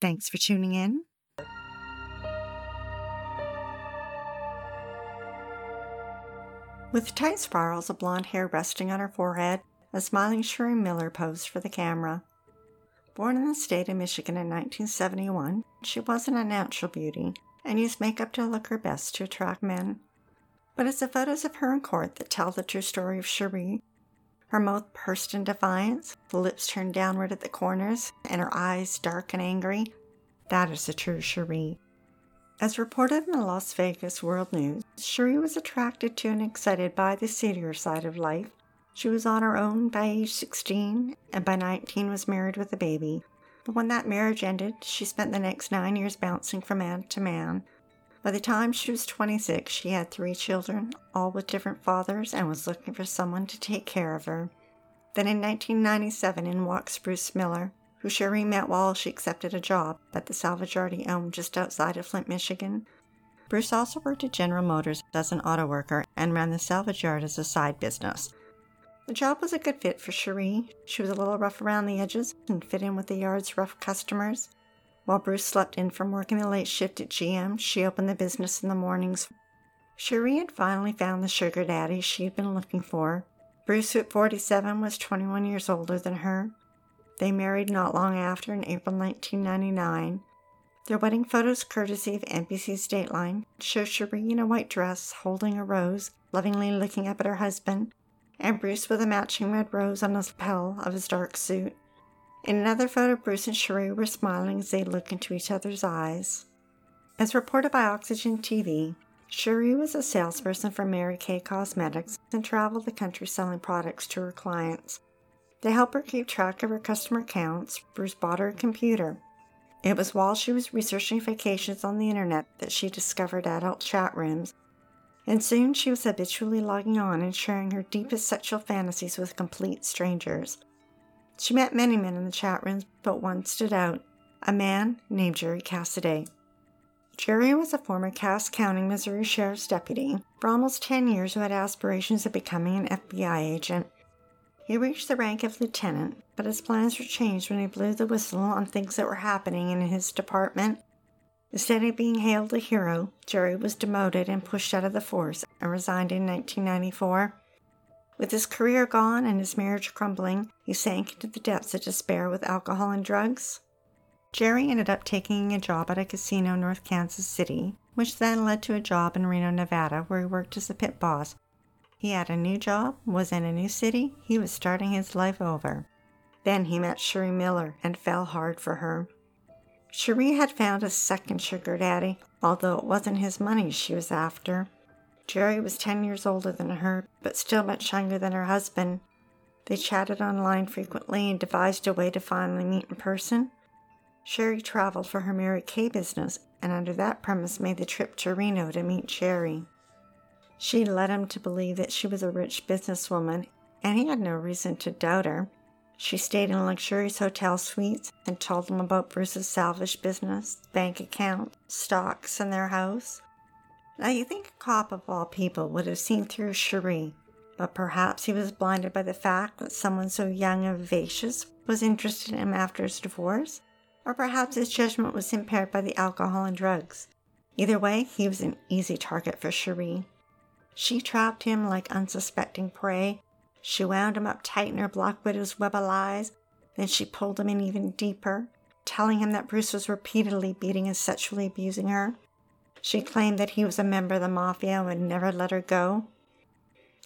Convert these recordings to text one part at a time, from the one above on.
Thanks for tuning in. With tight spirals of blonde hair resting on her forehead, a smiling Sheree Miller posed for the camera. Born in the state of Michigan in 1971, she wasn't a natural beauty and used makeup to look her best to attract men. But it's the photos of her in court that tell the true story of Sheree. Her mouth pursed in defiance, the lips turned downward at the corners, and her eyes dark and angry. That is the true Sheree. As reported in the Las Vegas World News, Sheree was attracted to and excited by the seedier side of life. She was on her own by age 16, and by 19 was married with a baby. But when that marriage ended, she spent the next 9 years bouncing from man to man. By the time she was 26, she had 3 children, all with different fathers, and was looking for someone to take care of her. Then in 1997, in walks Bruce Miller, who Sheree met while she accepted a job at the salvage yard he owned just outside of Flint, Michigan. Bruce also worked at General Motors as an auto worker and ran the salvage yard as a side business. The job was a good fit for Sheree. She was a little rough around the edges and fit in with the yard's rough customers. While Bruce slept in from working the late shift at GM, she opened the business in the mornings. Sheree had finally found the sugar daddy she had been looking for. Bruce, at 47, was 21 years older than her. They married not long after, in April 1999. Their wedding photos, courtesy of NBC's Dateline, show Sheree in a white dress, holding a rose, lovingly looking up at her husband, and Bruce with a matching red rose on the lapel of his dark suit. In another photo, Bruce and Sheree were smiling as they looked into each other's eyes. As reported by Oxygen TV, Sheree was a salesperson for Mary Kay Cosmetics and traveled the country selling products to her clients. To help her keep track of her customer counts, Bruce bought her a computer. It was while she was researching vacations on the internet that she discovered adult chat rooms, and soon she was habitually logging on and sharing her deepest sexual fantasies with complete strangers. She met many men in the chat rooms, but one stood out, a man named Jerry Cassidy. Jerry was a former Cass County Missouri Sheriff's deputy for almost 10 years who had aspirations of becoming an FBI agent. He reached the rank of lieutenant, but his plans were changed when he blew the whistle on things that were happening in his department. Instead of being hailed a hero, Jerry was demoted and pushed out of the force and resigned in 1994. With his career gone and his marriage crumbling, he sank into the depths of despair with alcohol and drugs. Jerry ended up taking a job at a casino in North Kansas City, which then led to a job in Reno, Nevada, where he worked as a pit boss. He had a new job, was in a new city, he was starting his life over. Then he met Sheree Miller and fell hard for her. Sheree had found a second sugar daddy, although it wasn't his money she was after. Jerry was 10 years older than her, but still much younger than her husband. They chatted online frequently and devised a way to finally meet in person. Sheree traveled for her Mary Kay business, and under that premise made the trip to Reno to meet Jerry. She led him to believe that she was a rich businesswoman, and he had no reason to doubt her. She stayed in luxurious hotel suites and told him about Bruce's salvage business, bank account, stocks, and their house. Now, you think a cop of all people would have seen through Sheree, but perhaps he was blinded by the fact that someone so young and vivacious was interested in him after his divorce, or perhaps his judgment was impaired by the alcohol and drugs. Either way, he was an easy target for Sheree. She trapped him like unsuspecting prey. She wound him up tight in her black widow's web of lies. Then she pulled him in even deeper, telling him that Bruce was repeatedly beating and sexually abusing her. She claimed that he was a member of the Mafia and would never let her go.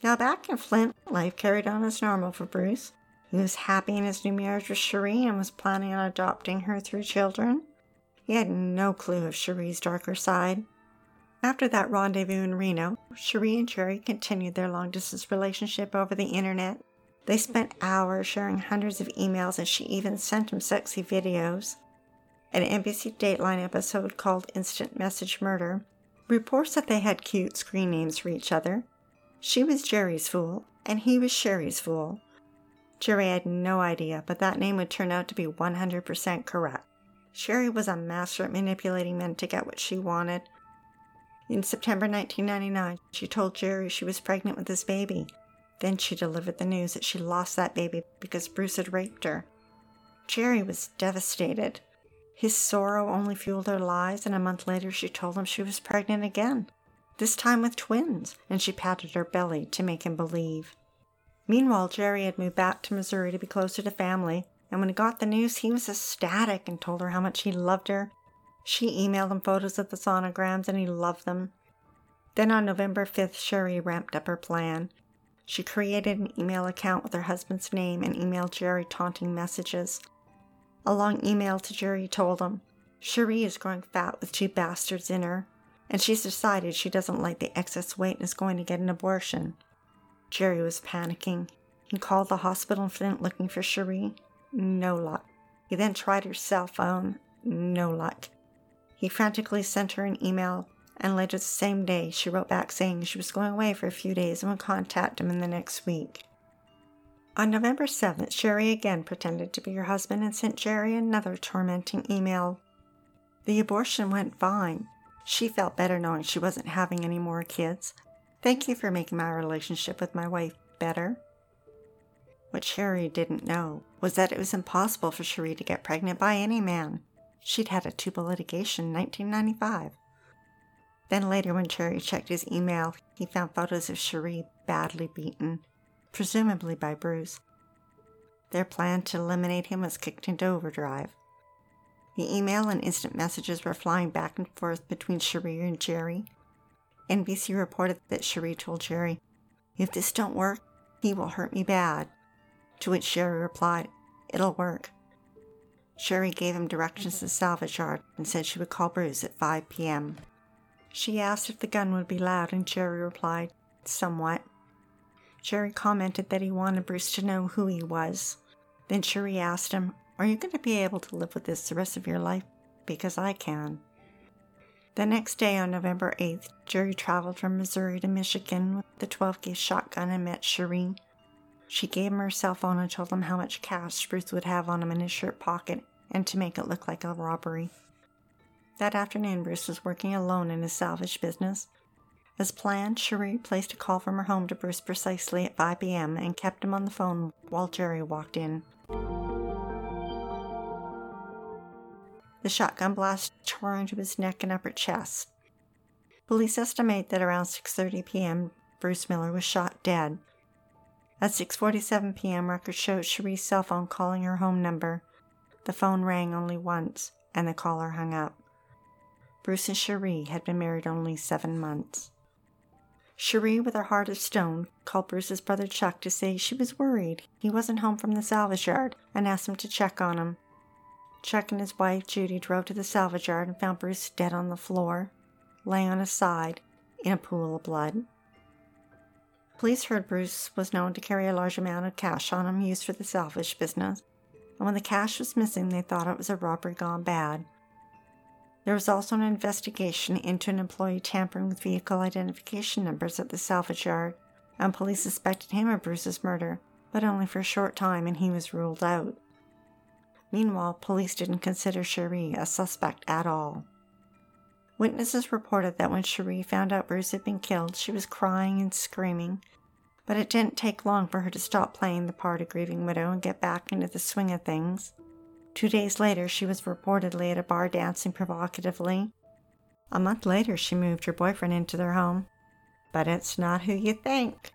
Now back in Flint, life carried on as normal for Bruce. He was happy in his new marriage with Sheree and was planning on adopting her 3 children. He had no clue of Sheree's darker side. After that rendezvous in Reno, Sheree and Jerry continued their long-distance relationship over the internet. They spent hours sharing hundreds of emails, and she even sent him sexy videos. an NBC Dateline episode called Instant Message Murder, reports that they had cute screen names for each other. She was Jerry's fool, and he was Sheree's fool. Jerry had no idea, but that name would turn out to be 100% correct. Sheree was a master at manipulating men to get what she wanted. In September 1999, she told Jerry she was pregnant with his baby. Then she delivered the news that she lost that baby because Bruce had raped her. Jerry was devastated. His sorrow only fueled her lies, and a month later she told him she was pregnant again, this time with twins, and she patted her belly to make him believe. Meanwhile, Jerry had moved back to Missouri to be closer to family, and when he got the news, he was ecstatic and told her how much he loved her. She emailed him photos of the sonograms, and he loved them. Then on November 5th, Sheree ramped up her plan. She created an email account with her husband's name and emailed Jerry taunting messages. A long email to Jerry told him, "Sheree is growing fat with two bastards in her, and she's decided she doesn't like the excess weight and is going to get an abortion." Jerry was panicking. He called the hospital in Flint looking for Sheree. No luck. He then tried her cell phone. No luck. He frantically sent her an email, and later the same day she wrote back saying she was going away for a few days and would contact him in the next week. On November 7th, Sheree again pretended to be her husband and sent Jerry another tormenting email. The abortion went fine. She felt better knowing she wasn't having any more kids. "Thank you for making my relationship with my wife better." What Sheree didn't know was that it was impossible for Sheree to get pregnant by any man. She'd had a tube of litigation in 1995. Then later, when Jerry checked his email, he found photos of Sheree badly beaten, presumably by Bruce. Their plan to eliminate him was kicked into overdrive. The email and instant messages were flying back and forth between Sheree and Jerry. NBC reported that Sheree told Jerry, "If this don't work, he will hurt me bad." To which Sheree replied, "It'll work." Sheree gave him directions to the salvage yard and said she would call Bruce at 5 p.m. She asked if the gun would be loud, and Jerry replied, "Somewhat." Jerry commented that he wanted Bruce to know who he was. Then Sheree asked him, "Are you going to be able to live with this the rest of your life? Because I can." The next day, on November 8th, Jerry traveled from Missouri to Michigan with the 12-gauge shotgun and met Sheree. She gave him her cell phone and told him how much cash Bruce would have on him in his shirt pocket and to make it look like a robbery. That afternoon, Bruce was working alone in his salvage business. As planned, Sheree placed a call from her home to Bruce precisely at 5 p.m. and kept him on the phone while Jerry walked in. The shotgun blast tore into his neck and upper chest. Police estimate that around 6:30 p.m., Bruce Miller was shot dead. At 6:47 p.m., records show Sheree's cell phone calling her home number. The phone rang only once, and the caller hung up. Bruce and Sheree had been married only 7 months. Sheree, with her heart of stone, called Bruce's brother Chuck to say she was worried he wasn't home from the salvage yard and asked him to check on him. Chuck and his wife, Judy, drove to the salvage yard and found Bruce dead on the floor, laying on his side in a pool of blood. Police heard Bruce was known to carry a large amount of cash on him used for the salvage business, and when the cash was missing, they thought it was a robbery gone bad. There was also an investigation into an employee tampering with vehicle identification numbers at the salvage yard, and police suspected him of Bruce's murder, but only for a short time, and he was ruled out. Meanwhile, police didn't consider Sheree a suspect at all. Witnesses reported that when Sheree found out Bruce had been killed, she was crying and screaming, but it didn't take long for her to stop playing the part of grieving widow and get back into the swing of things. 2 days later, she was reportedly at a bar dancing provocatively. A month later, she moved her boyfriend into their home. But it's not who you think.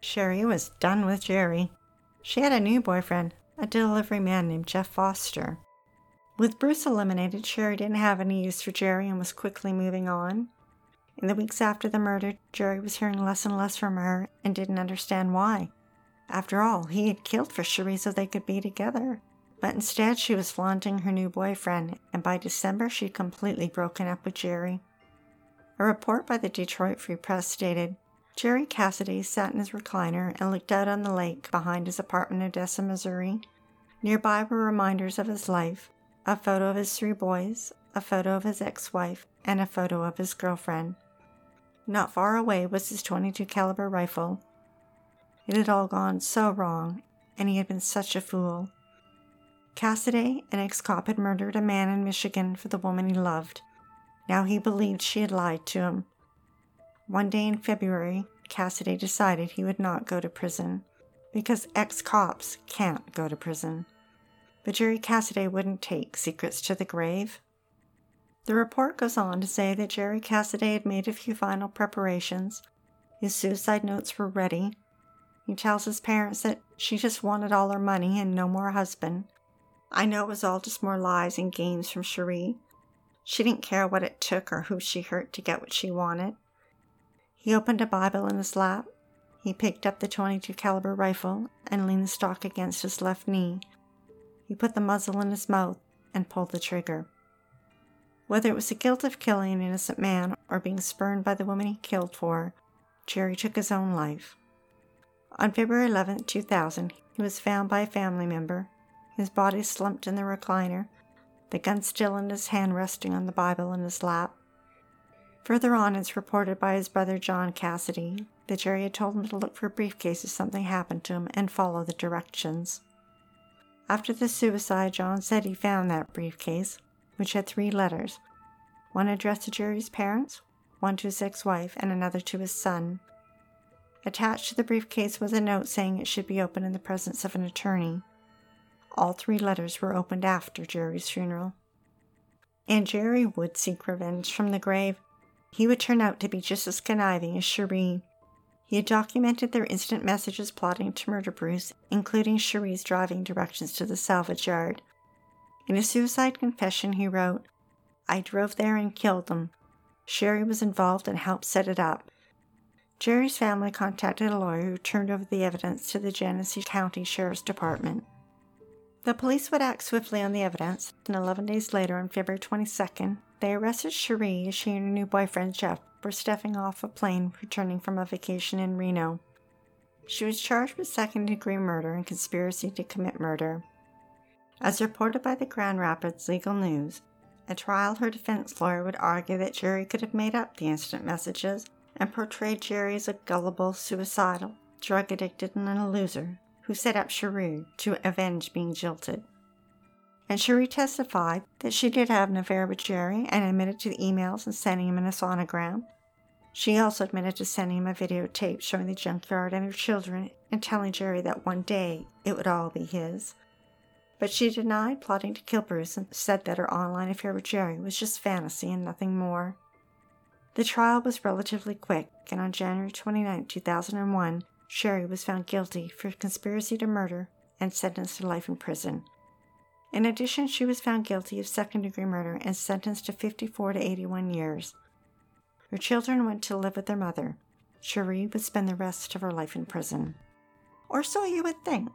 Sheree was done with Jerry. She had a new boyfriend, a delivery man named Jeff Foster. With Bruce eliminated, Sheree didn't have any use for Jerry and was quickly moving on. In the weeks after the murder, Jerry was hearing less and less from her and didn't understand why. After all, he had killed for Sheree so they could be together. But instead, she was flaunting her new boyfriend, and by December, she'd completely broken up with Jerry. A report by the Detroit Free Press stated, "Jerry Cassidy sat in his recliner and looked out on the lake behind his apartment in Odessa, Missouri. Nearby were reminders of his life. a photo of his 3 boys, a photo of his ex-wife, and a photo of his girlfriend. Not far away was his .22 caliber rifle. It had all gone so wrong, and he had been such a fool. Cassidy, an ex-cop, had murdered a man in Michigan for the woman he loved. Now he believed she had lied to him. One day in February, Cassidy decided he would not go to prison, because ex-cops can't go to prison. But Jerry Cassidy wouldn't take secrets to the grave. The report goes on to say that Jerry Cassidy had made a few final preparations. His suicide notes were ready. He tells his parents that she just wanted all her money and no more husband. I know it was all just more lies and games from Sheree. She didn't care what it took or who she hurt to get what she wanted. He opened a Bible in his lap. He picked up the .22 caliber rifle and leaned the stock against his left knee. He put the muzzle in his mouth and pulled the trigger. Whether it was the guilt of killing an innocent man or being spurned by the woman he killed for, Jerry took his own life. On February 11, 2000, he was found by a family member, his body slumped in the recliner, the gun still in his hand resting on the Bible in his lap. Further on, it's reported by his brother John Cassidy that Jerry had told him to look for a briefcase if something happened to him and follow the directions. After the suicide, John said he found that briefcase, which had 3 letters, one addressed to Jerry's parents, one to his ex-wife, and another to his son. Attached to the briefcase was a note saying it should be opened in the presence of an attorney. All 3 letters were opened after Jerry's funeral. And Jerry would seek revenge from the grave. He would turn out to be just as conniving as Sheree. He had documented their instant messages plotting to murder Bruce, including Sheree's driving directions to the salvage yard. In his suicide confession, he wrote, "I drove there and killed them. Sheree was involved and helped set it up." Jerry's family contacted a lawyer who turned over the evidence to the Genesee County Sheriff's Department. The police would act swiftly on the evidence, and 11 days later, on February 22nd, they arrested Sheree as she and her new boyfriend Jeff were stepping off a plane returning from a vacation in Reno. She was charged with second-degree murder and conspiracy to commit murder. As reported by the Grand Rapids Legal News, at trial her defense lawyer would argue that Jerry could have made up the instant messages and portrayed Jerry as a gullible, suicidal, drug-addicted, and a loser who set up Sheree to avenge being jilted. And Sheree testified that she did have an affair with Jerry and admitted to the emails and sending him in a sonogram. She also admitted to sending him a videotape showing the junkyard and her children and telling Jerry that one day it would all be his. But she denied plotting to kill Bruce and said that her online affair with Jerry was just fantasy and nothing more. The trial was relatively quick, and on January 29, 2001, Sheree was found guilty for conspiracy to murder and sentenced to life in prison. In addition, she was found guilty of second-degree murder and sentenced to 54 to 81 years. Her children went to live with their mother. Sheree would spend the rest of her life in prison. Or so you would think.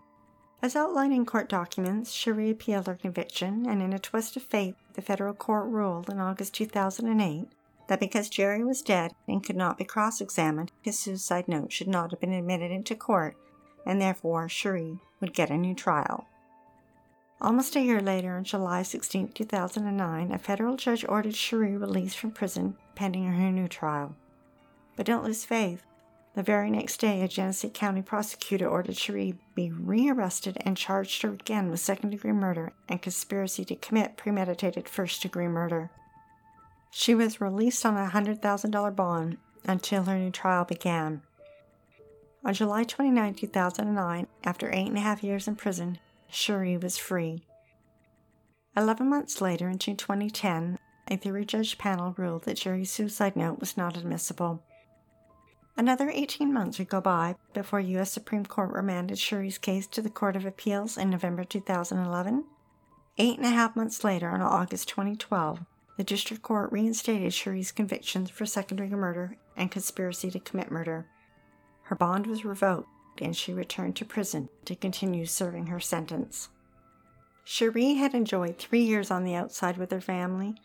As outlined in court documents, Sheree appealed her conviction, and in a twist of fate, the federal court ruled in August 2008 that because Jerry was dead and could not be cross-examined, his suicide note should not have been admitted into court, and therefore Sheree would get a new trial. Almost a year later, on July 16, 2009, a federal judge ordered Sheree released from prison pending her new trial. But don't lose faith. The very next day, a Genesee County prosecutor ordered Sheree be rearrested and charged her again with second-degree murder and conspiracy to commit premeditated first-degree murder. She was released on a $100,000 bond until her new trial began. On July 29, 2009, after 8.5 years in prison, Sheree was free. 11 months later, in June 2010, a three-judge panel ruled that Sheree's suicide note was not admissible. Another 18 months would go by before U.S. Supreme Court remanded Sheree's case to the Court of Appeals in November 2011. 8.5 months later, on August 2012, the District Court reinstated Sheree's convictions for second-degree murder and conspiracy to commit murder. Her bond was revoked, and she returned to prison to continue serving her sentence. Sheree had enjoyed 3 years on the outside with her family.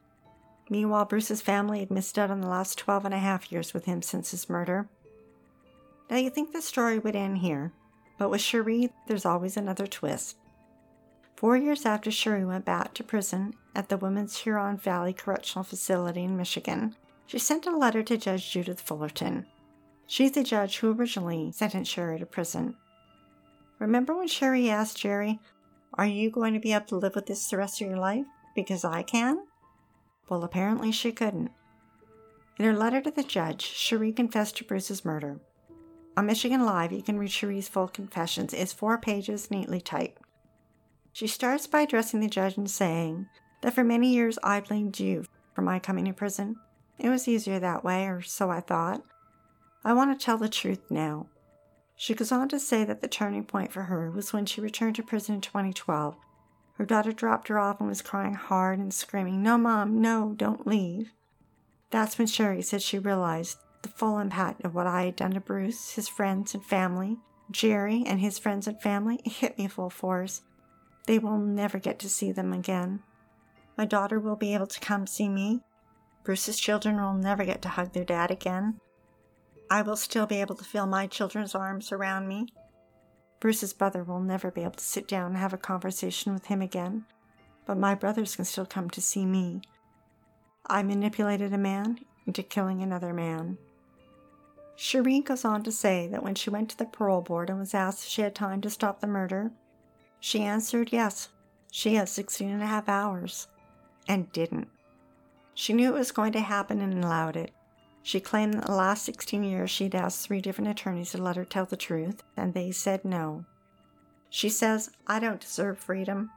Meanwhile, Bruce's family had missed out on the last 12.5 years with him since his murder. Now, you'd think the story would end here, but with Sheree, there's always another twist. 4 years after Sheree went back to prison at the Women's Huron Valley Correctional Facility in Michigan, she sent a letter to Judge Judith Fullerton. She's the judge who originally sentenced Sheree to prison. Remember when Sheree asked Jerry, "Are you going to be able to live with this the rest of your life? Because I can?" Well, apparently she couldn't. In her letter to the judge, Sheree confessed to Bruce's murder. On Michigan Live, you can read Sheree's full confessions. It's 4 pages, neatly typed. She starts by addressing the judge and saying that for many years I blamed you for my coming to prison. It was easier that way, or so I thought. I want to tell the truth now. She goes on to say that the turning point for her was when she returned to prison in 2012. Her daughter dropped her off and was crying hard and screaming, "No, Mom, no, don't leave." That's when Sheree said she realized the full impact of what I had done to Bruce, his friends and family, Jerry and his friends and family. It hit me full force. They will never get to see them again. My daughter will be able to come see me. Bruce's children will never get to hug their dad again. I will still be able to feel my children's arms around me. Bruce's brother will never be able to sit down and have a conversation with him again, but my brothers can still come to see me. I manipulated a man into killing another man. Sheree goes on to say that when she went to the parole board and was asked if she had time to stop the murder, she answered yes, she had 16.5 hours, and didn't. She knew it was going to happen and allowed it. She claimed that the last 16 years she'd asked 3 different attorneys to let her tell the truth, and they said no. She says, "I don't deserve freedom.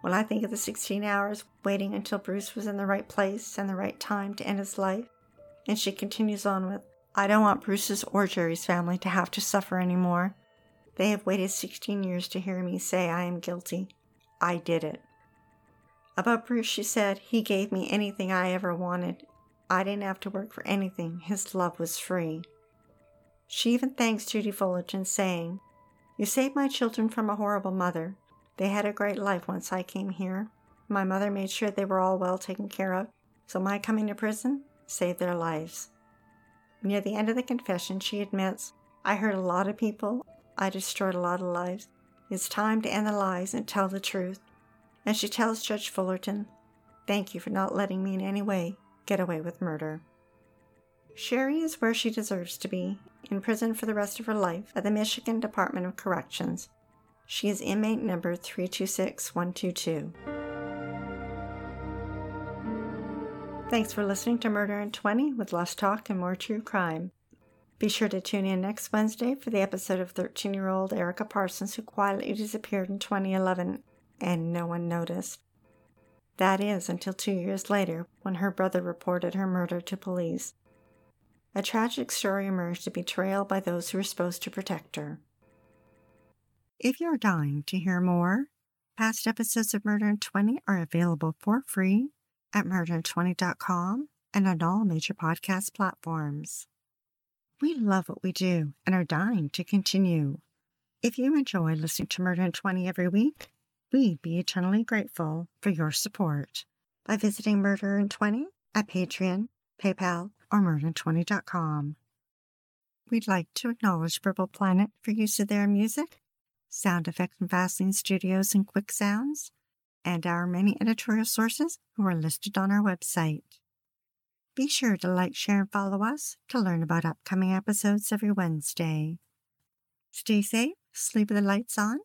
When I think of the 16 hours waiting until Bruce was in the right place and the right time to end his life," and she continues on with, "I don't want Bruce's or Jerry's family to have to suffer anymore. They have waited 16 years to hear me say I am guilty. I did it." About Bruce, she said, "He gave me anything I ever wanted. I didn't have to work for anything. His love was free." She even thanks Judy Fullerton, saying, "You saved my children from a horrible mother. They had a great life once I came here. My mother made sure they were all well taken care of, so my coming to prison saved their lives." Near the end of the confession, she admits, "I hurt a lot of people. I destroyed a lot of lives. It's time to end the lies and tell the truth." And she tells Judge Fullerton, "Thank you for not letting me in any way get away with murder." Sheree is where she deserves to be, in prison for the rest of her life at the Michigan Department of Corrections. She is inmate number 326122. Thanks for listening to Murder in 20 with less talk and more true crime. Be sure to tune in next Wednesday for the episode of 13-year-old Erica Parsons, who quietly disappeared in 2011 and no one noticed. That is, until 2 years later, when her brother reported her murder to police. A tragic story emerged of betrayal by those who were supposed to protect her. If you're dying to hear more, past episodes of Murder in 20 are available for free at murderin20.com and on all major podcast platforms. We love what we do and are dying to continue. If you enjoy listening to Murder in 20 every week, we'd be eternally grateful for your support by visiting Murder in 20 at Patreon, PayPal, or murderin20.com. We'd like to acknowledge Purple Planet for use of their music, sound effects from Vaseline Studios and Quick Sounds, and our many editorial sources who are listed on our website. Be sure to like, share, and follow us to learn about upcoming episodes every Wednesday. Stay safe, sleep with the lights on,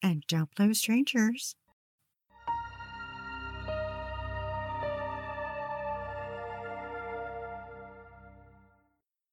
and don't play with strangers.